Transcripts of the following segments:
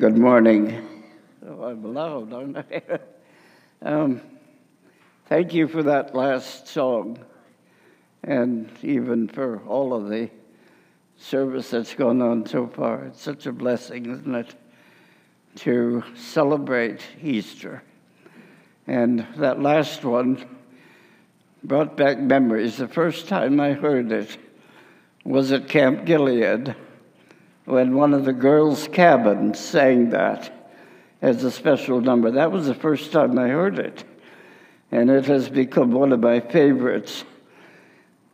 Good morning. Oh, I'm loud, aren't I? Thank you for that last song, and even for all of the service that's gone on so far. It's such a blessing, isn't it, to celebrate Easter. And that last one brought back memories. The first time I heard it was at Camp Gilead, when one of the girls' cabins sang that as a special number. That was the first time I heard it, and it has become one of my favorites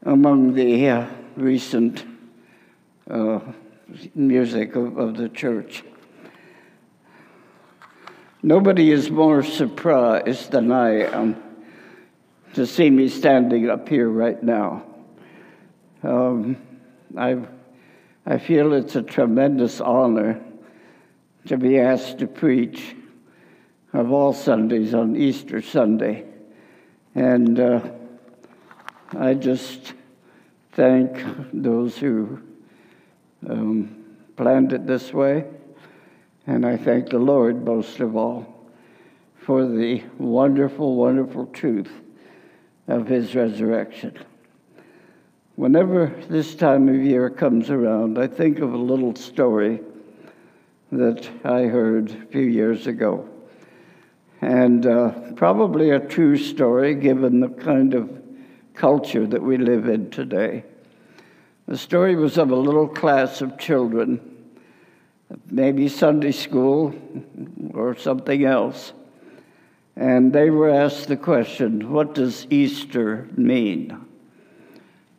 among the recent music of the church. Nobody is more surprised than I am to see me standing up here right now. I feel it's a tremendous honor to be asked to preach of all Sundays on Easter Sunday. And I just thank those who planned it this way. And I thank the Lord most of all for the wonderful, wonderful truth of his resurrection. Whenever this time of year comes around, I think of a little story that I heard a few years ago. And probably a true story, given the kind of culture that we live in today. The story was of a little class of children, maybe Sunday school or something else. And they were asked the question, what does Easter mean?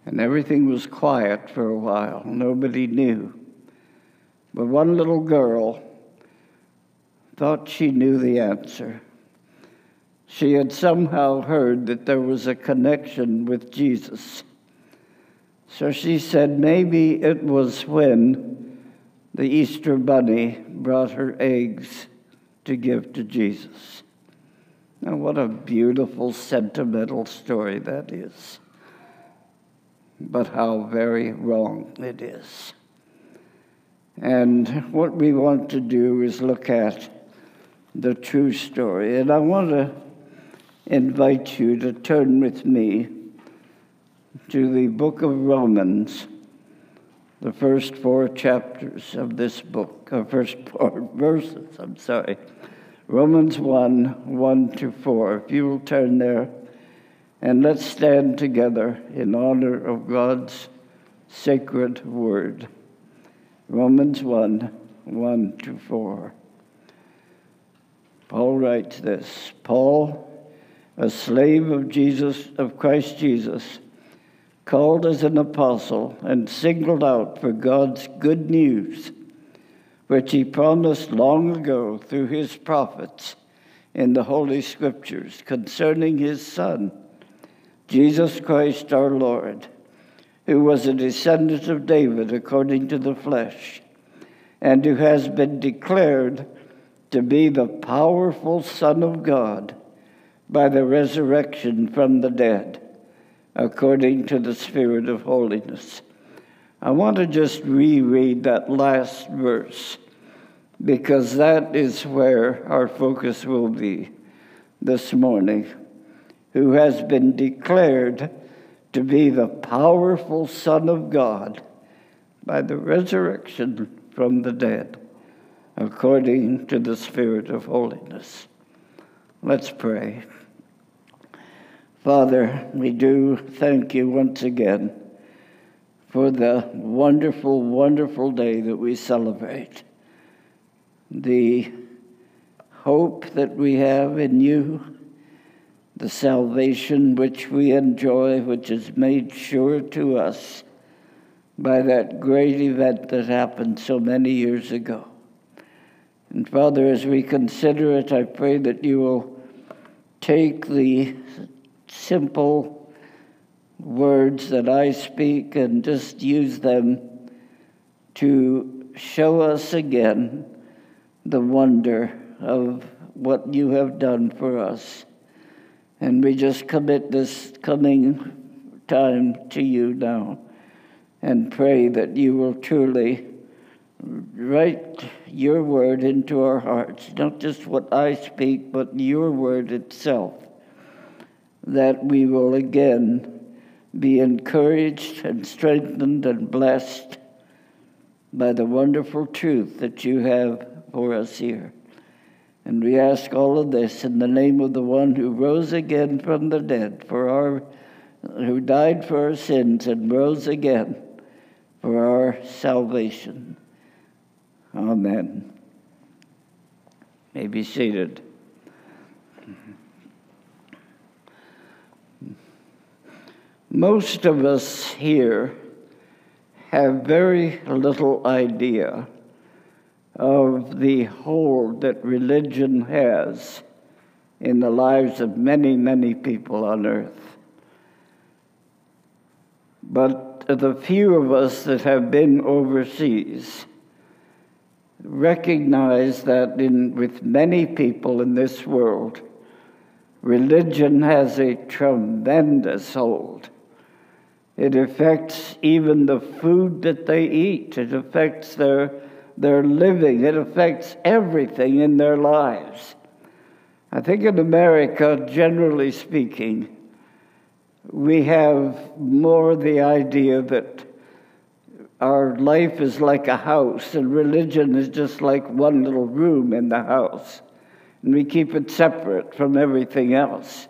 And everything was quiet for a while. Nobody knew. But one little girl thought she knew the answer. She had somehow heard that there was a connection with Jesus. So she said maybe it was when the Easter bunny brought her eggs to give to Jesus. Now, what a beautiful, sentimental story that is. But how very wrong it is. And what we want to do is look at the true story. And I want to invite you to turn with me to the book of Romans, the first four chapters of this book, or first four verses, I'm sorry. Romans 1:1-4. If you will turn there, and let's stand together in honor of God's sacred word. Romans 1:1-4. Paul writes this, Paul, a slave of Christ Jesus, called as an apostle and singled out for God's good news, which he promised long ago through his prophets in the Holy Scriptures concerning his Son, Jesus Christ our Lord, who was a descendant of David according to the flesh, and who has been declared to be the powerful Son of God by the resurrection from the dead, according to the Spirit of holiness. I want to just reread that last verse, because that is where our focus will be this morning. Who has been declared to be the powerful Son of God by the resurrection from the dead, according to the Spirit of holiness. Let's pray. Father, we do thank you once again for the wonderful, wonderful day that we celebrate. The hope that we have in you, the salvation which we enjoy, which is made sure to us by that great event that happened so many years ago. And Father, as we consider it, I pray that you will take the simple words that I speak and just use them to show us again the wonder of what you have done for us. And we just commit this coming time to you now and pray that you will truly write your word into our hearts, not just what I speak, but your word itself, that we will again be encouraged and strengthened and blessed by the wonderful truth that you have for us here. And we ask all of this in the name of the one who rose again from the dead, who died for our sins and rose again for our salvation. Amen. You may be seated. Most of us here have very little idea of the hold that religion has in the lives of many, many people on earth. But the few of us that have been overseas recognize that with many people in this world, religion has a tremendous hold. It affects even the food that they eat. It affects their living. It affects everything in their lives. I think in America, generally speaking, we have more the idea that our life is like a house and religion is just like one little room in the house, and we keep it separate from everything else.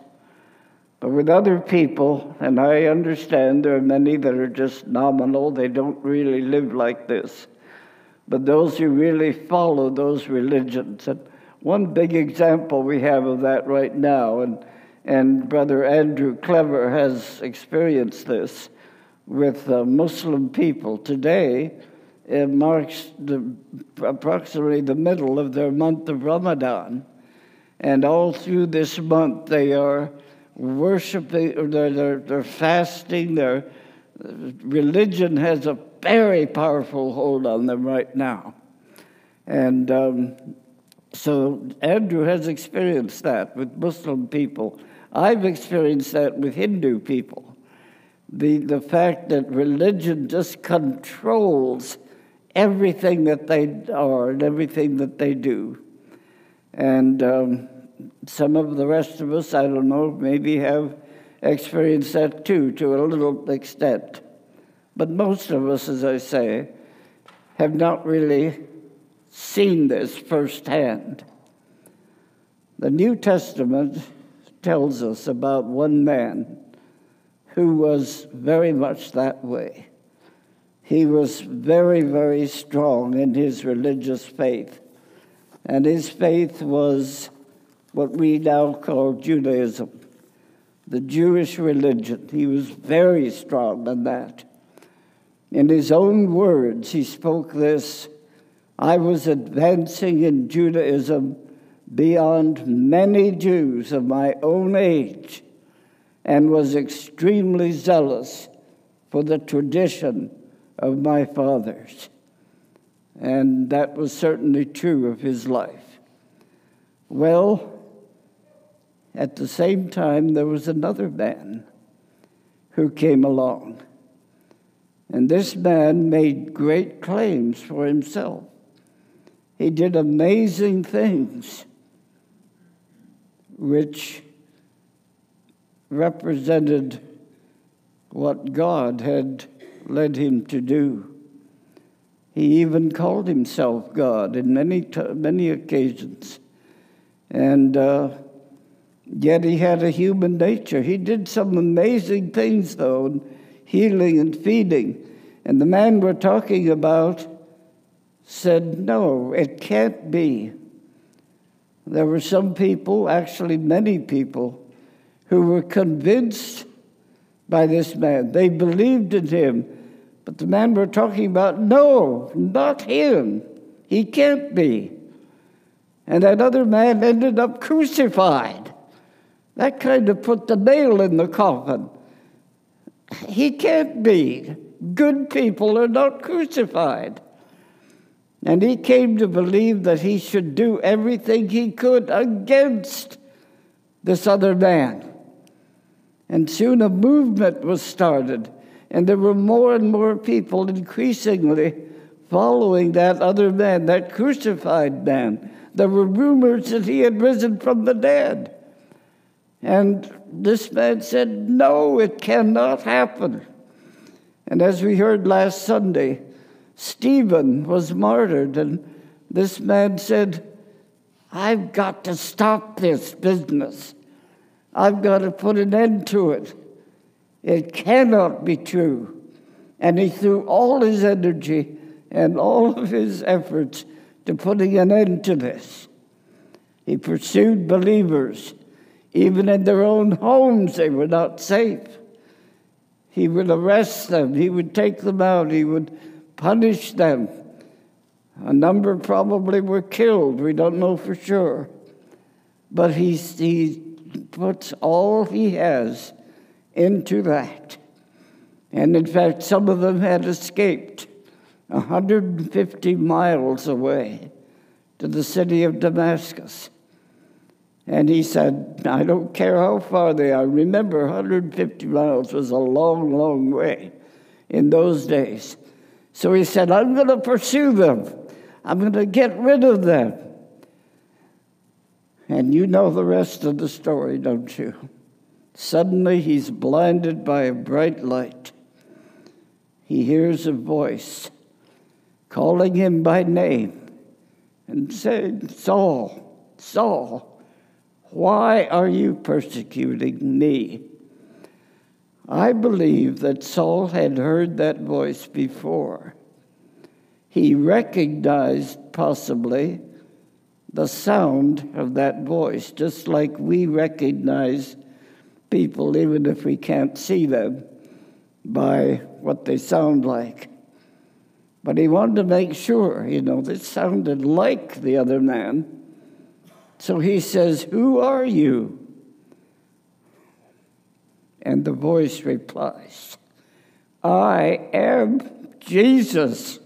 But with other people, and I understand there are many that are just nominal, they don't really live like this, but those who really follow those religions. And one big example we have of that right now, and Brother Andrew Clever has experienced this with Muslim people. Today, it marks approximately the middle of their month of Ramadan. And all through this month, they are worshiping, or they're fasting. Their religion has a very powerful hold on them right now. And so Andrew has experienced that with Muslim people. I've experienced that with Hindu people. The fact that religion just controls everything that they are and everything that they do. And some of the rest of us, I don't know, maybe have experienced that too, to a little extent. But most of us, as I say, have not really seen this firsthand. The New Testament tells us about one man who was very much that way. He was very, very strong in his religious faith. And his faith was what we now call Judaism, the Jewish religion. He was very strong in that. In his own words, he spoke this: I was advancing in Judaism beyond many Jews of my own age and was extremely zealous for the tradition of my fathers. And that was certainly true of his life. Well, at the same time, there was another man who came along. And this man made great claims for himself. He did amazing things, which represented what God had led him to do. He even called himself God in many occasions. And yet he had a human nature. He did some amazing things, though, and healing and feeding. And the man we're talking about said, no, it can't be. There were some people, actually many people, who were convinced by this man. They believed in him. But the man we're talking about, no, not him. He can't be. And that other man ended up crucified. That kind of put the nail in the coffin. He can't be. Good people are not crucified. And he came to believe that he should do everything he could against this other man. And soon a movement was started, and there were more and more people increasingly following that other man, that crucified man. There were rumors that he had risen from the dead. And this man said, no, it cannot happen. And as we heard last Sunday, Stephen was martyred, and this man said, I've got to stop this business. I've got to put an end to it. It cannot be true. And he threw all his energy and all of his efforts to putting an end to this. He pursued believers. Even in their own homes, they were not safe. He would arrest them. He would take them out. He would punish them. A number probably were killed. We don't know for sure. But he puts all he has into that. And in fact, some of them had escaped 150 miles away to the city of Damascus. And he said, I don't care how far they are. Remember, 150 miles was a long, long way in those days. So he said, I'm going to pursue them. I'm going to get rid of them. And you know the rest of the story, don't you? Suddenly, he's blinded by a bright light. He hears a voice calling him by name and saying, Saul, Saul, why are you persecuting me? I believe that Saul had heard that voice before. He recognized, possibly, the sound of that voice, just like we recognize people, even if we can't see them, by what they sound like. But he wanted to make sure, this sounded like the other man. So he says, who are you? And the voice replies, I am Jesus,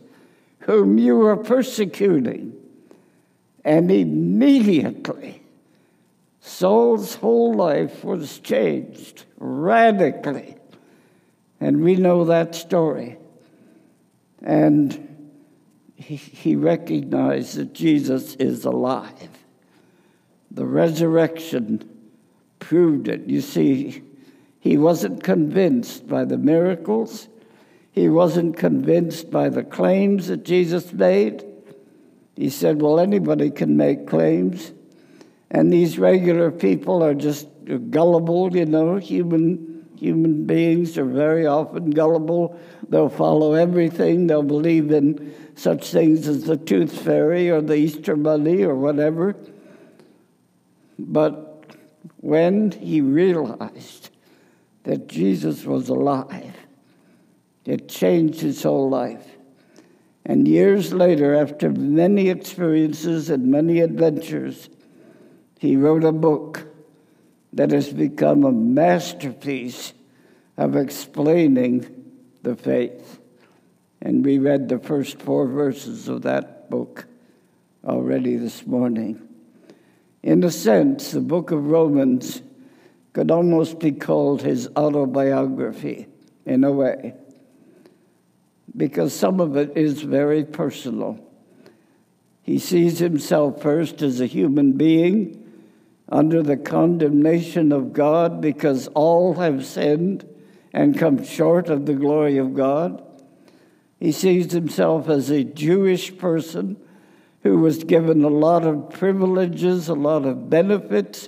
whom you are persecuting. And immediately, Saul's whole life was changed radically. And we know that story. And he recognized that Jesus is alive. The resurrection proved it. You see, he wasn't convinced by the miracles. He wasn't convinced by the claims that Jesus made. He said, well, anybody can make claims. And these regular people are just gullible, Human beings are very often gullible. They'll follow everything. They'll believe in such things as the tooth fairy or the Easter bunny or whatever. But when he realized that Jesus was alive, it changed his whole life. And years later, after many experiences and many adventures, he wrote a book that has become a masterpiece of explaining the faith. And we read the first 4 verses of that book already this morning. In a sense, the book of Romans could almost be called his autobiography, in a way, because some of it is very personal. He sees himself first as a human being under the condemnation of God because all have sinned and come short of the glory of God. He sees himself as a Jewish person who was given a lot of privileges, a lot of benefits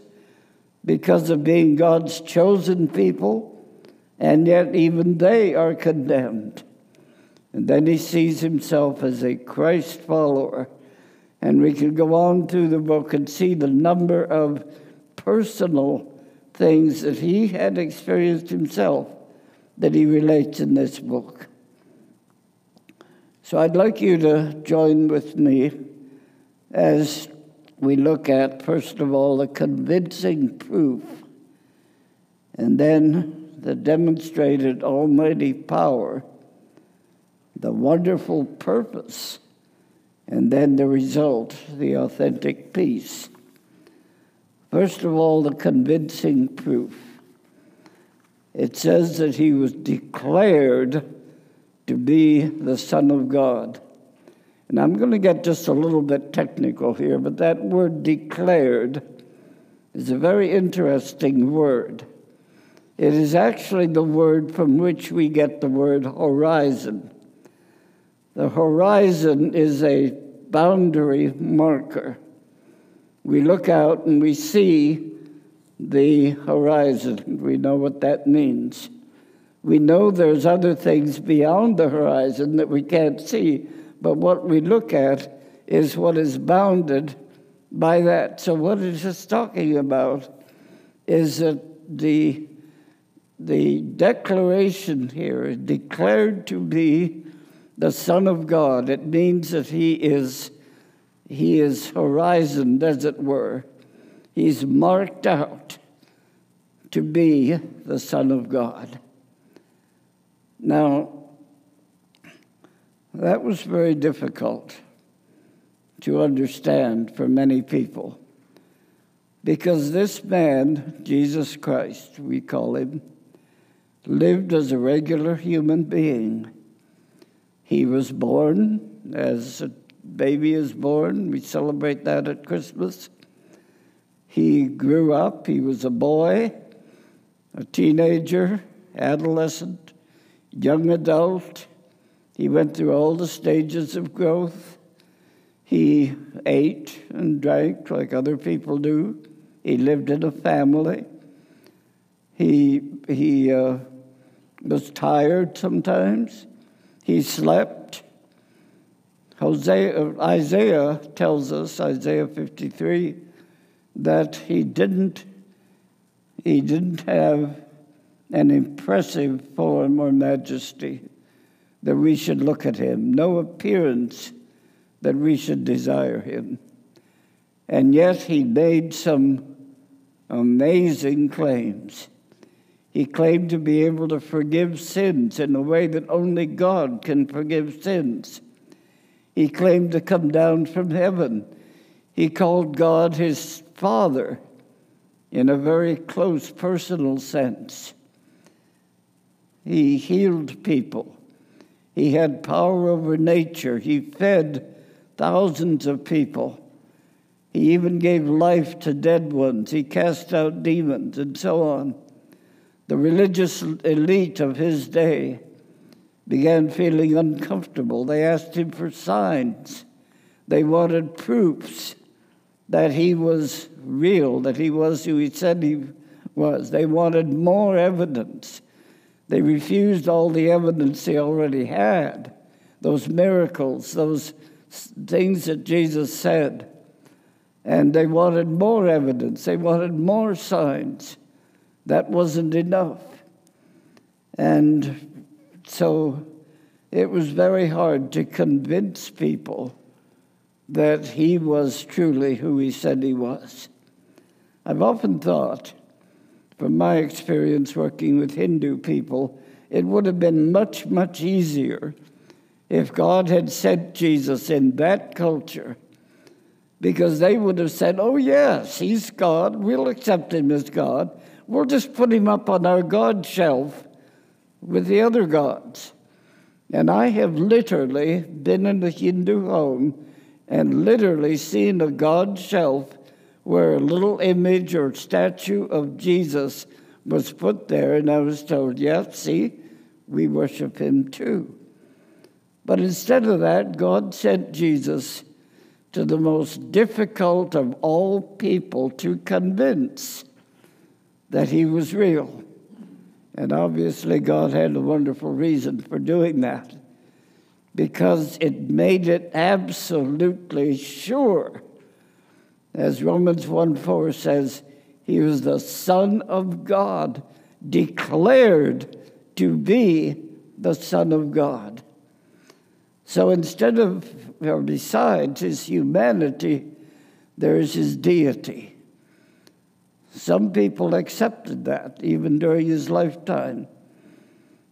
because of being God's chosen people, and yet even they are condemned. And then he sees himself as a Christ follower. And we can go on through the book and see the number of personal things that he had experienced himself that he relates in this book. So I'd like you to join with me as we look at, first of all, the convincing proof, and then the demonstrated almighty power, the wonderful purpose, and then the result, the authentic peace. First of all, the convincing proof. It says that he was declared to be the Son of God. And I'm going to get just a little bit technical here, but that word declared is a very interesting word. It is actually the word from which we get the word horizon. The horizon is a boundary marker. We look out and we see the horizon. We know what that means. We know there's other things beyond the horizon that we can't see, but what we look at is what is bounded by that. So what it is talking about is that the declaration here is declared to be the Son of God. It means that he is horizoned, as it were. He's marked out to be the Son of God. Now, that was very difficult to understand for many people, because this man, Jesus Christ, we call him, lived as a regular human being. He was born as a baby is born. We celebrate that at Christmas. He grew up. He was a boy, a teenager, adolescent, young adult. He went through all the stages of growth. He ate and drank like other people do. He lived in a family. He was tired sometimes. He slept. Isaiah tells us, Isaiah 53, that he didn't have an impressive form or majesty that we should look at him, no appearance that we should desire him. And yet he made some amazing claims. He claimed to be able to forgive sins in a way that only God can forgive sins. He claimed to come down from heaven. He called God his Father in a very close personal sense. He healed people. He had power over nature. He fed thousands of people. He even gave life to dead ones. He cast out demons and so on. The religious elite of his day began feeling uncomfortable. They asked him for signs. They wanted proofs that he was real, that he was who he said he was. They wanted more evidence. They refused all the evidence they already had, those miracles, those things that Jesus said. And they wanted more evidence. They wanted more signs. That wasn't enough. And so it was very hard to convince people that he was truly who he said he was. I've often thought, from my experience working with Hindu people, it would have been much, much easier if God had sent Jesus in that culture, because they would have said, oh yes, he's God, we'll accept him as God, we'll just put him up on our God shelf with the other gods. And I have literally been in a Hindu home and literally seen a God shelf where a little image or statue of Jesus was put there, and I was told, yeah, see, we worship him too. But instead of that, God sent Jesus to the most difficult of all people to convince that he was real. And obviously God had a wonderful reason for doing that, because it made it absolutely sure. As Romans 1:4 says, he was the Son of God, declared to be the Son of God. So instead of, or besides his humanity, there is his deity. Some people accepted that, even during his lifetime.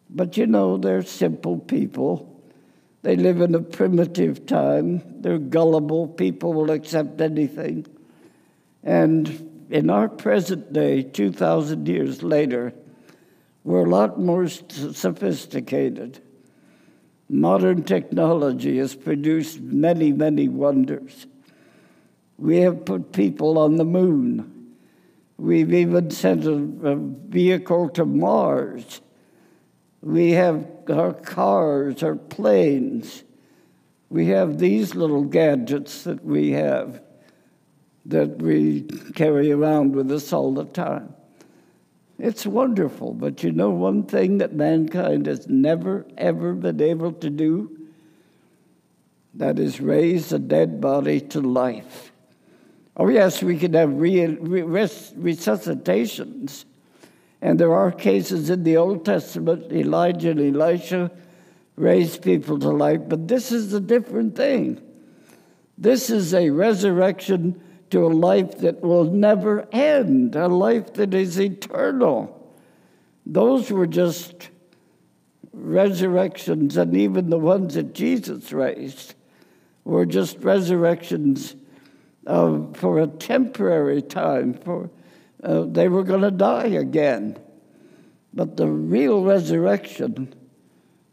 But you know, they're simple people. They live in a primitive time. They're gullible. People will accept anything. And in our present day, 2,000 years later, we're a lot more sophisticated. Modern technology has produced many, many wonders. We have put people on the moon. We've even sent a vehicle to Mars. We have our cars, our planes. We have these little gadgets that we have that we carry around with us all the time. It's wonderful, but you know one thing that mankind has never, ever been able to do? That is raise a dead body to life. Oh, yes, we can have resuscitations. And there are cases in the Old Testament, Elijah and Elisha raised people to life, but this is a different thing. This is a resurrection to a life that will never end, a life that is eternal. Those were just resurrections, and even the ones that Jesus raised were just resurrections for a temporary time, they were going to die again. But the real resurrection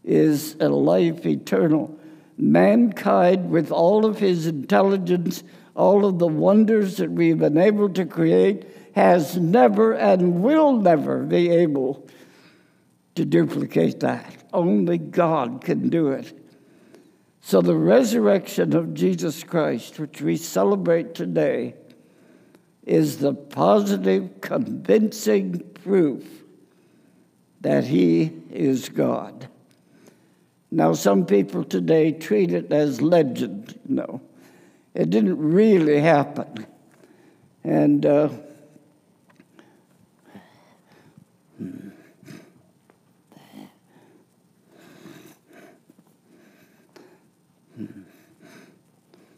is a life eternal. Mankind, with all of his intelligence, all of the wonders that we've been able to create, has never and will never be able to duplicate that. Only God can do it. So the resurrection of Jesus Christ, which we celebrate today, is the positive, convincing proof that he is God. Now, some people today treat it as legend. No, it didn't really happen. And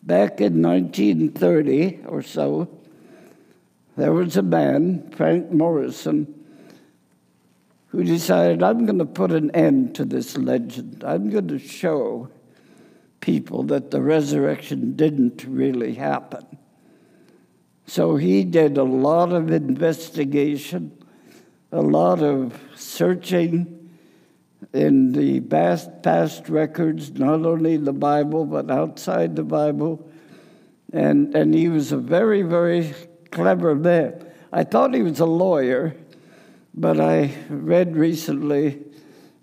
back in 1930 or so, there was a man, Frank Morrison, who decided, I'm going to put an end to this legend. I'm going to show people that the resurrection didn't really happen. So he did a lot of investigation, a lot of searching in the past records, not only the Bible, but outside the Bible. And he was a very, very clever man. I thought he was a lawyer, but I read recently,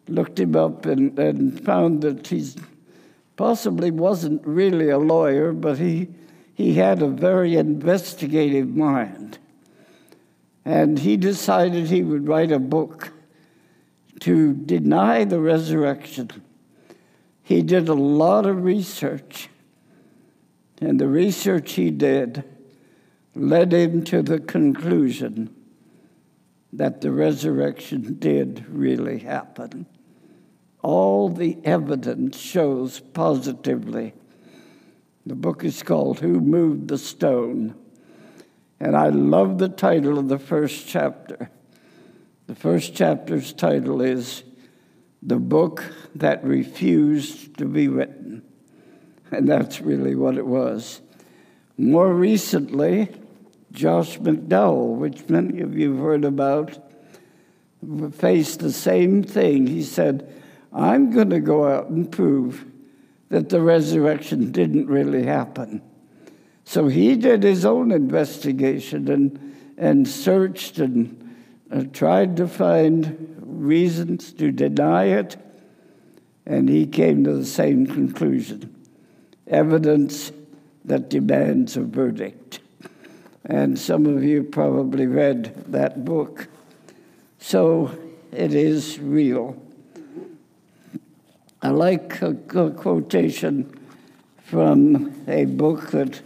looked him up, and found that he possibly wasn't really a lawyer, but he had a very investigative mind. And he decided he would write a book to deny the resurrection. He did a lot of research, and the research he did led him to the conclusion that the resurrection did really happen. All the evidence shows positively. The book is called Who Moved the Stone? And I love the title of the first chapter. The first chapter's title is The Book That Refused to Be Written. And that's really what it was. More recently, Josh McDowell, which many of you have heard about, faced the same thing. He said, I'm going to go out and prove that the resurrection didn't really happen. So he did his own investigation and searched and tried to find reasons to deny it, and he came to the same conclusion. Evidence that demands a verdict. And some of you probably read that book. So it is real. I like a quotation from a book that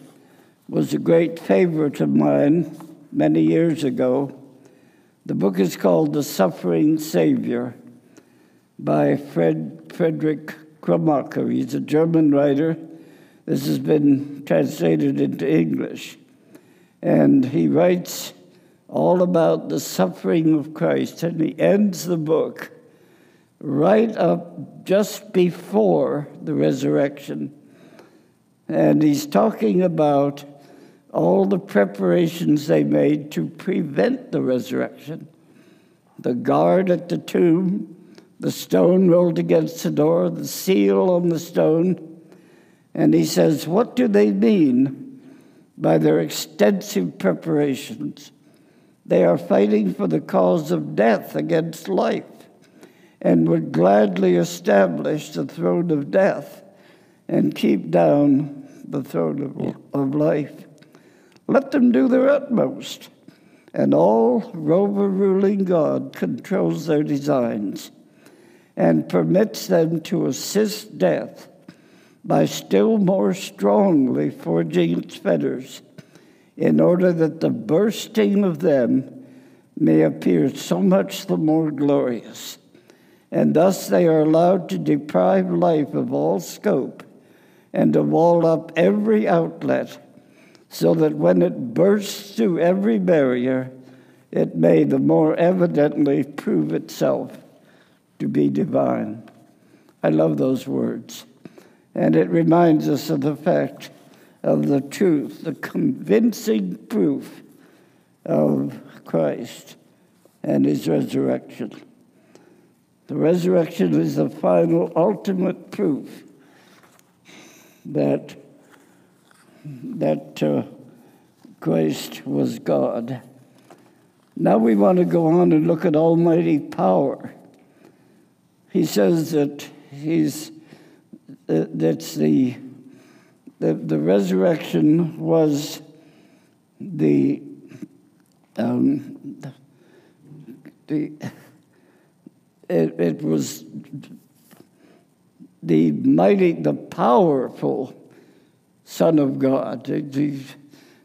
was a great favorite of mine many years ago. The book is called The Suffering Savior by Friedrich Krummacher. He's a German writer. This has been translated into English. And he writes all about the suffering of Christ, and he ends the book right up just before the resurrection. And he's talking about all the preparations they made to prevent the resurrection. The guard at the tomb, the stone rolled against the door, the seal on the stone. And he says, what do they mean by their extensive preparations? They are fighting for the cause of death against life and would gladly establish the throne of death and keep down the throne of life. Let them do their utmost, and all overruling God controls their designs and permits them to assist death by still more strongly forging its fetters, in order that the bursting of them may appear so much the more glorious. And thus they are allowed to deprive life of all scope and to wall up every outlet, so that when it bursts through every barrier, it may the more evidently prove itself to be divine. I love those words. And it reminds us of the fact of the truth, the convincing proof of Christ and his resurrection. The resurrection is the final, ultimate proof that Christ was God. Now we want to go on and look at almighty power. He says that the resurrection was it was the mighty, the powerful Son of God, the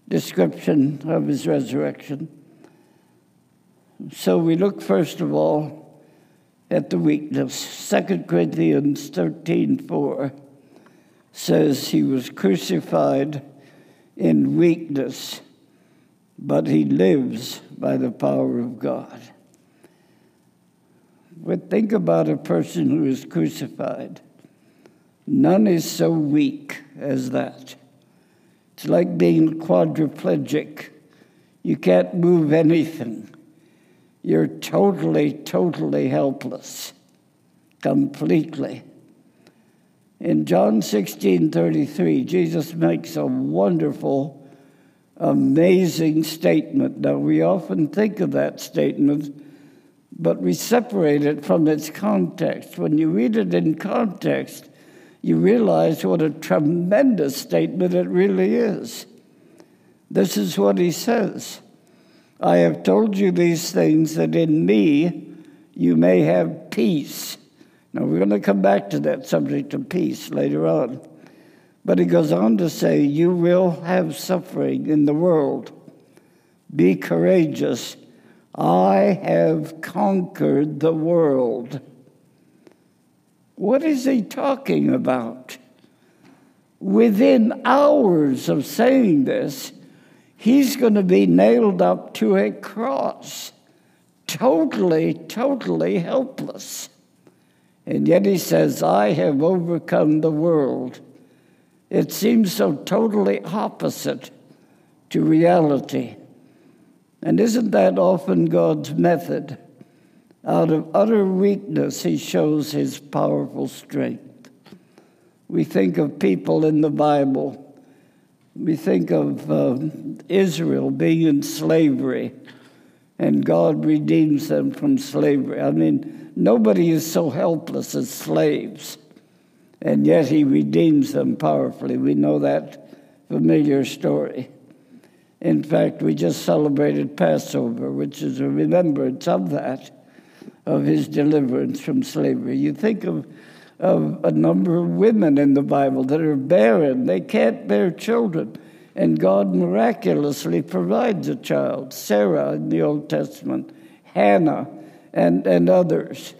description of his resurrection. So we look first of all at the weakness. 2 Corinthians 13:4 says he was crucified in weakness, but he lives by the power of God. But think about a person who is crucified. None is so weak as that. It's like being quadriplegic. You can't move anything. You're totally, totally helpless, completely. In John 16:33, Jesus makes a wonderful, amazing statement. Now, we often think of that statement, but we separate it from its context. When you read it in context, you realize what a tremendous statement it really is. This is what he says. I have told you these things that in me you may have peace. Now, we're going to come back to that subject of peace later on. But he goes on to say, you will have suffering in the world. Be courageous. I have conquered the world. What is he talking about? Within hours of saying this, he's going to be nailed up to a cross, totally, totally helpless. And yet he says, I have overcome the world. It seems so totally opposite to reality. And isn't that often God's method? Out of utter weakness, he shows his powerful strength. We think of people in the Bible. We think of Israel being in slavery, and God redeems them from slavery. I mean, nobody is so helpless as slaves, and yet he redeems them powerfully. We know that familiar story. In fact, we just celebrated Passover, which is a remembrance of that, of his deliverance from slavery. You think of a number of women in the Bible that are barren. They can't bear children. And God miraculously provides a child. Sarah in the Old Testament, Hannah, and others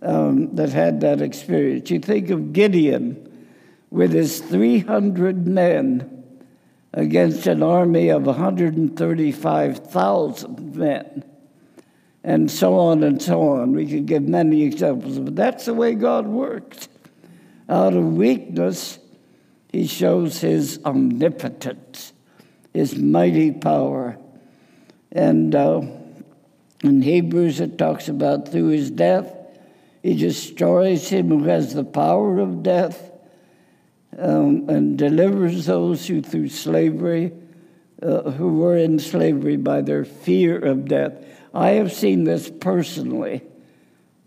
that had that experience. You think of Gideon with his 300 men against an army of 135,000 men. And so on and so on. We could give many examples, but that's the way God works. Out of weakness, he shows his omnipotence, his mighty power. And in Hebrews, it talks about through his death, He destroys him who has the power of death, and delivers those who through slavery, who were in slavery by their fear of death. I have seen this personally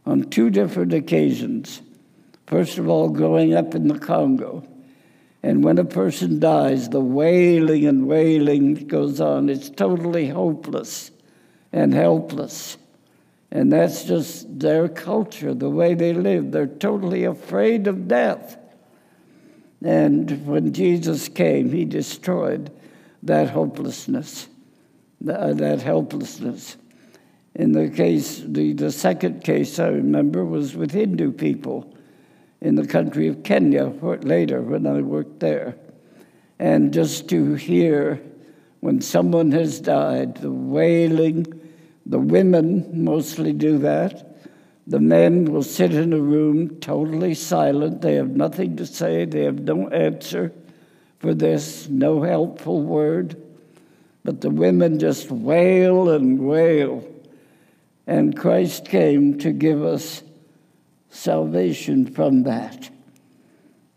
on two different occasions. First of all, growing up in the Congo. And when a person dies, the wailing and wailing goes on. It's totally hopeless and helpless. And that's just their culture, the way they live. They're totally afraid of death. And when Jesus came, he destroyed that hopelessness, that helplessness. In the case, the second case I remember was with Hindu people in the country of Kenya later when I worked there. And just to hear when someone has died, the wailing. The women mostly do that. The men will sit in a room totally silent. They have nothing to say. They have no answer for this, no helpful word. But the women just wail and wail. And Christ came to give us salvation from that.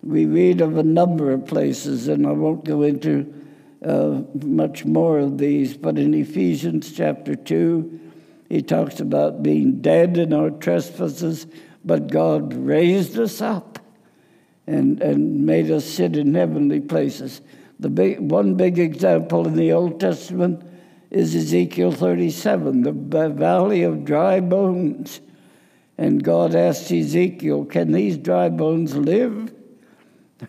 We read of a number of places, and I won't go into much more of these, but in Ephesians chapter 2, he talks about being dead in our trespasses, but God raised us up and made us sit in heavenly places. One big example in the Old Testament is Ezekiel 37, the valley of dry bones. And God asked Ezekiel, "Can these dry bones live?"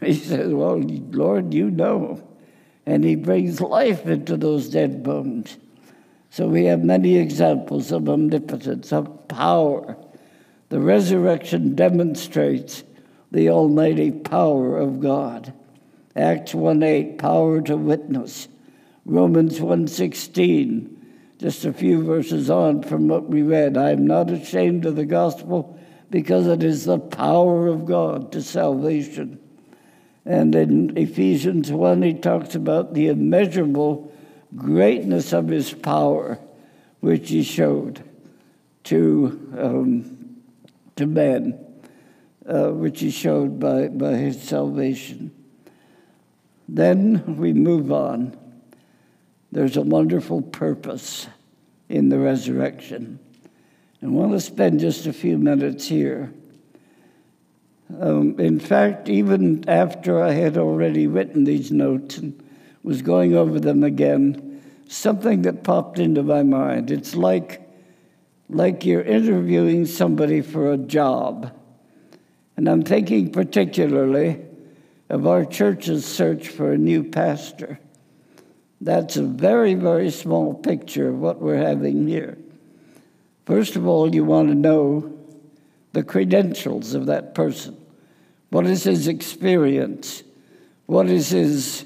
He said, "Well, Lord, you know." And he brings life into those dead bones. So we have many examples of omnipotence, of power. The resurrection demonstrates the almighty power of God. Acts 1:8, power to witness. Romans 1:16, just a few verses on from what we read. I am not ashamed of the gospel because it is the power of God to salvation. And in Ephesians 1, he talks about the immeasurable greatness of his power, which he showed to men, which he showed by his salvation. Then we move on. There's a wonderful purpose in the resurrection. And I want to spend just a few minutes here. In fact, even after I had already written these notes and was going over them again, something that popped into my mind. It's like you're interviewing somebody for a job. And I'm thinking particularly of our church's search for a new pastor. That's a very, very small picture of what we're having here. First of all, you want to know the credentials of that person. What is his experience? What is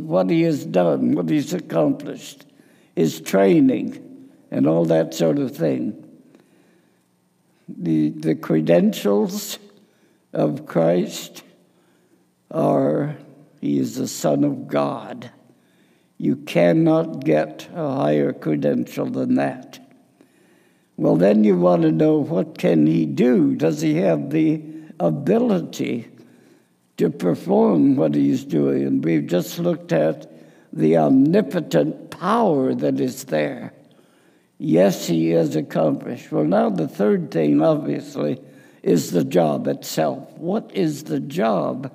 what he has done, what he's accomplished, his training, and all that sort of thing. The credentials of Christ are he is the Son of God. You cannot get a higher credential than that. Well, then you want to know, what can he do? Does he have the ability to perform what he's doing? And we've just looked at the omnipotent power that is there. Yes, he has accomplished. Well, now the third thing, obviously, is the job itself. What is the job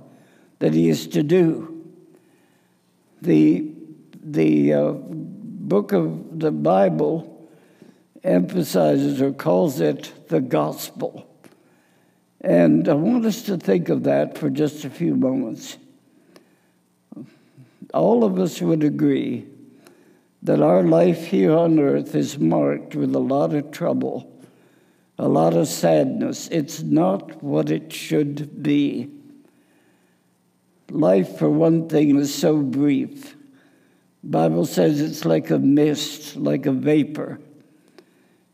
that he is to do? The book of the Bible emphasizes or calls it the gospel. And I want us to think of that for just a few moments. All of us would agree that our life here on earth is marked with a lot of trouble, a lot of sadness. It's not what it should be. Life, for one thing, is so brief. The Bible says it's like a mist, like a vapor.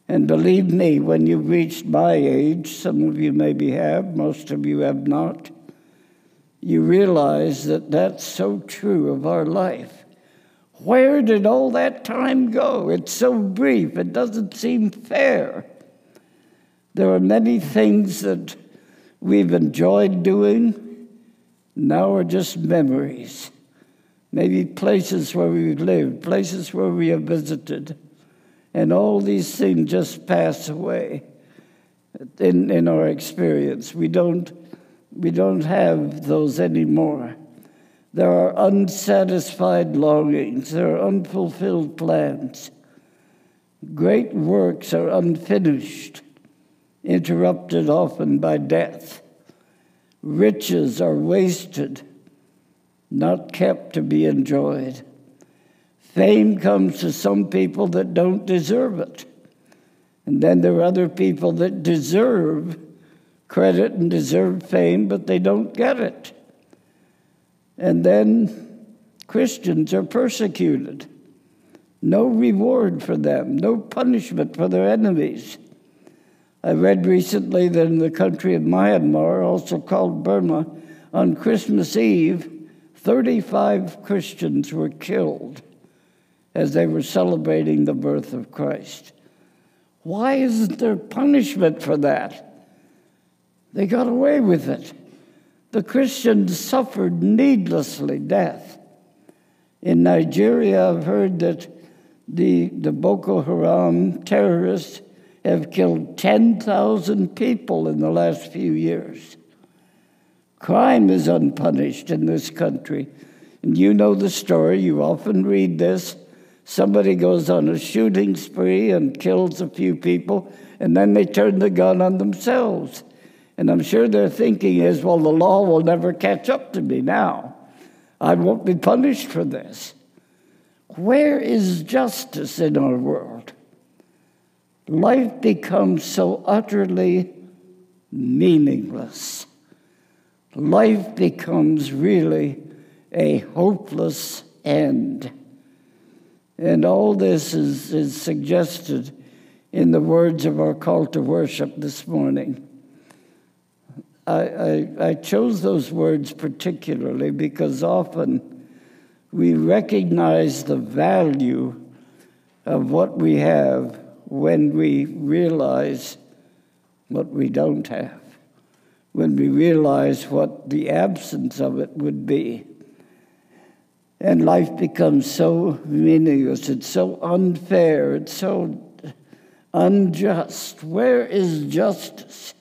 And believe me, when you've reached my age, some of you maybe have, most of you have not, you realize that that's so true of our life. Where did all that time go? It's so brief. It doesn't seem fair. There are many things that we've enjoyed doing, now are just memories. Maybe places where we've lived, places where we have visited, and all these things just pass away in our experience. We don't have those anymore. There are unsatisfied longings. There are unfulfilled plans. Great works are unfinished, interrupted often by death. Riches are wasted, not kept to be enjoyed. Fame comes to some people that don't deserve it. And then there are other people that deserve credit and deserve fame, but they don't get it. And then Christians are persecuted. No reward for them, no punishment for their enemies. I read recently that in the country of Myanmar, also called Burma, on Christmas Eve, 35 Christians were killed as they were celebrating the birth of Christ. Why isn't there punishment for that? They got away with it. The Christians suffered needlessly death. In Nigeria, I've heard that the Boko Haram terrorists have killed 10,000 people in the last few years. Crime is unpunished in this country. And you know the story. You often read this. Somebody goes on a shooting spree and kills a few people, and then they turn the gun on themselves. And I'm sure their thinking is, well, the law will never catch up to me now. I won't be punished for this. Where is justice in our world? Life becomes so utterly meaningless. Life becomes really a hopeless end. And all this is suggested in the words of our call to worship this morning. I chose those words particularly because often we recognize the value of what we have when we realize what we don't have, when we realize what the absence of it would be. And life becomes so meaningless, it's so unfair, it's so unjust. Where is justice?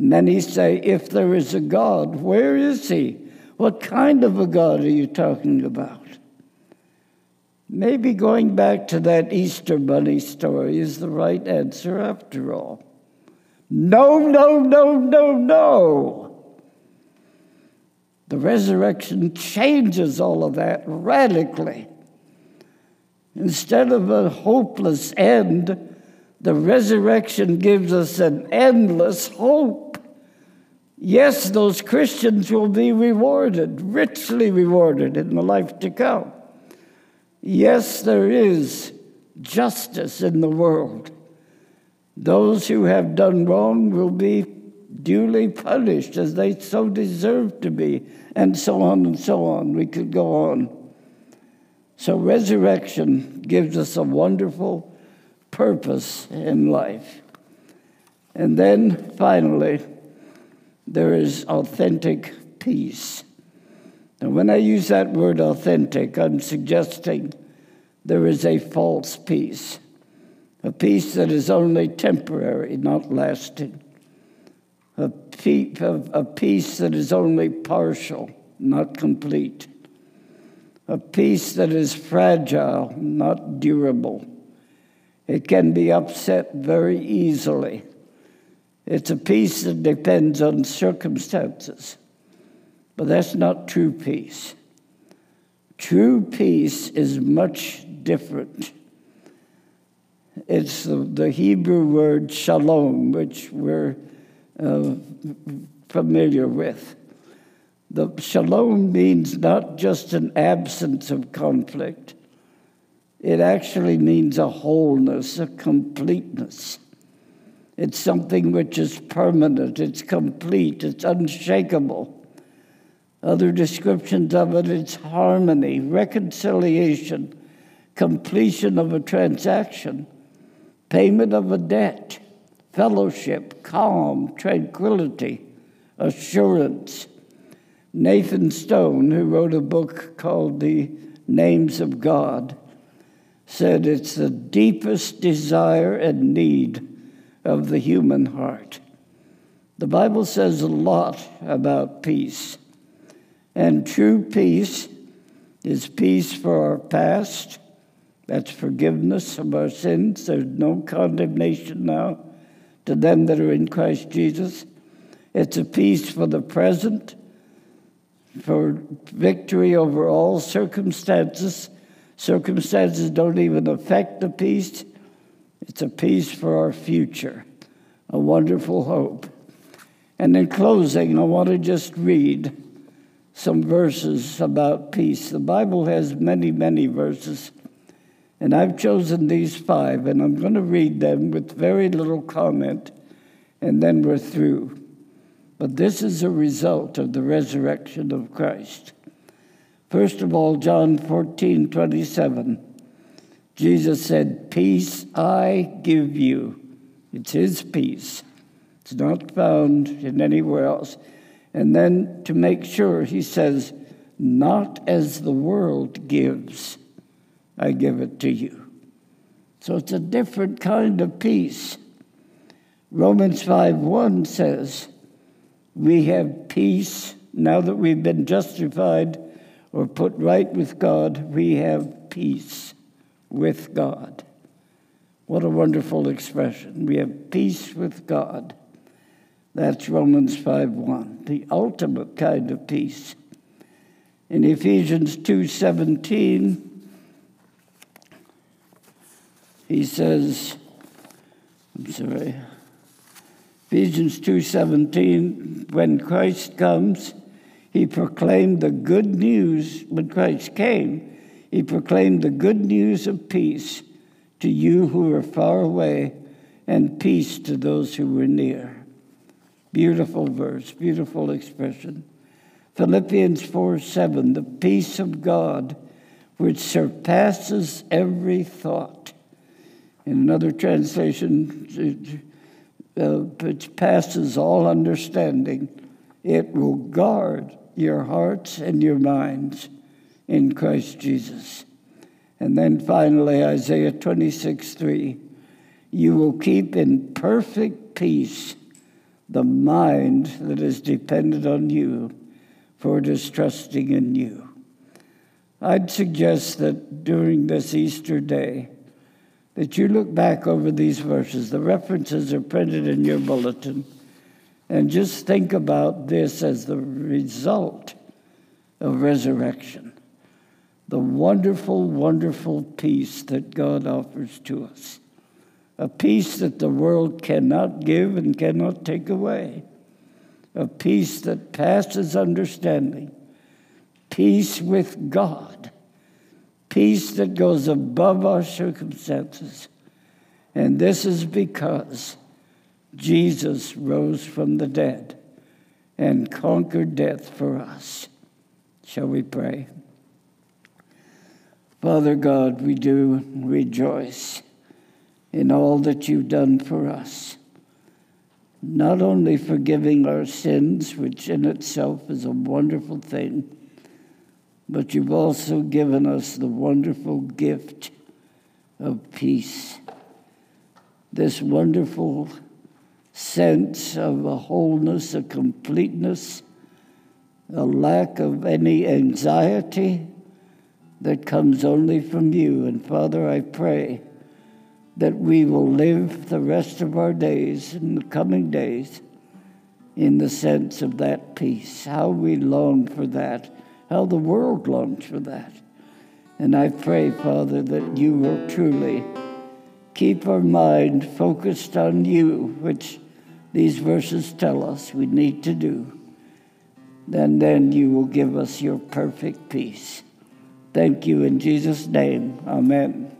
Many say, if there is a God, where is he? What kind of a God are you talking about? Maybe going back to that Easter Bunny story is the right answer after all. No, no, no, no, no. The resurrection changes all of that radically. Instead of a hopeless end, the resurrection gives us an endless hope. Yes, those Christians will be rewarded, richly rewarded in the life to come. Yes, there is justice in the world. Those who have done wrong will be duly punished as they so deserve to be, and so on and so on. We could go on. So resurrection gives us a wonderful purpose in life. And then, finally, there is authentic peace. Now, when I use that word authentic, I'm suggesting there is a false peace, a peace that is only temporary, not lasting, a peace that is only partial, not complete, a peace that is fragile, not durable. It can be upset very easily. It's a peace that depends on circumstances. But that's not true peace. True peace is much different. It's the Hebrew word shalom, which we're familiar with. The shalom means not just an absence of conflict. It actually means a wholeness, a completeness. It's something which is permanent, it's complete, it's unshakable. Other descriptions of it, it's harmony, reconciliation, completion of a transaction, payment of a debt, fellowship, calm, tranquility, assurance. Nathan Stone, who wrote a book called The Names of God, said it's the deepest desire and need of the human heart. The Bible says a lot about peace, and true peace is peace for our past. That's forgiveness of our sins. There's no condemnation now to them that are in Christ Jesus. It's a peace for the present, for victory over all circumstances. Circumstances don't even affect the peace. It's a peace for our future, a wonderful hope. And in closing, I want to just read some verses about peace. The Bible has many, many verses, and I've chosen these 5, and I'm going to read them with very little comment, and then we're through. But this is a result of the resurrection of Christ. First of all, John 14:27, Jesus said, "Peace I give you." It's his peace. It's not found in anywhere else. And then to make sure, he says, "Not as the world gives, I give it to you." So it's a different kind of peace. Romans 5:1 says, "We have peace now that we've been justified or put right with God. We have peace with God." What a wonderful expression. We have peace with God. That's Romans 5:1, the ultimate kind of peace. In Ephesians 2:17, he says, Ephesians 2:17, when Christ comes, he proclaimed the good news. When Christ came, he proclaimed the good news of peace to you who are far away and peace to those who were near. Beautiful verse, beautiful expression. Philippians 4:7, the peace of God, which surpasses every thought. In another translation, it passes all understanding. It will guard your hearts and your minds in Christ Jesus. And then finally, Isaiah 26:3, you will keep in perfect peace the mind that is dependent on you, for it is trusting in you. I'd suggest that during this Easter day, that you look back over these verses. The references are printed in your bulletin. And just think about this as the result of resurrection. The wonderful, wonderful peace that God offers to us. A peace that the world cannot give and cannot take away. A peace that passes understanding. Peace with God. Peace that goes above our circumstances. And this is because Jesus rose from the dead and conquered death for us. Shall we pray? Father God, we do rejoice in all that you've done for us, not only forgiving our sins, which in itself is a wonderful thing, but you've also given us the wonderful gift of peace, this wonderful sense of a wholeness, a completeness, a lack of any anxiety that comes only from you. And Father, I pray that we will live the rest of our days and the coming days in the sense of that peace. How we long for that, how the world longs for that. And I pray, Father, that you will truly keep our mind focused on you, which these verses tell us we need to do. And then you will give us your perfect peace. Thank you in Jesus' name. Amen.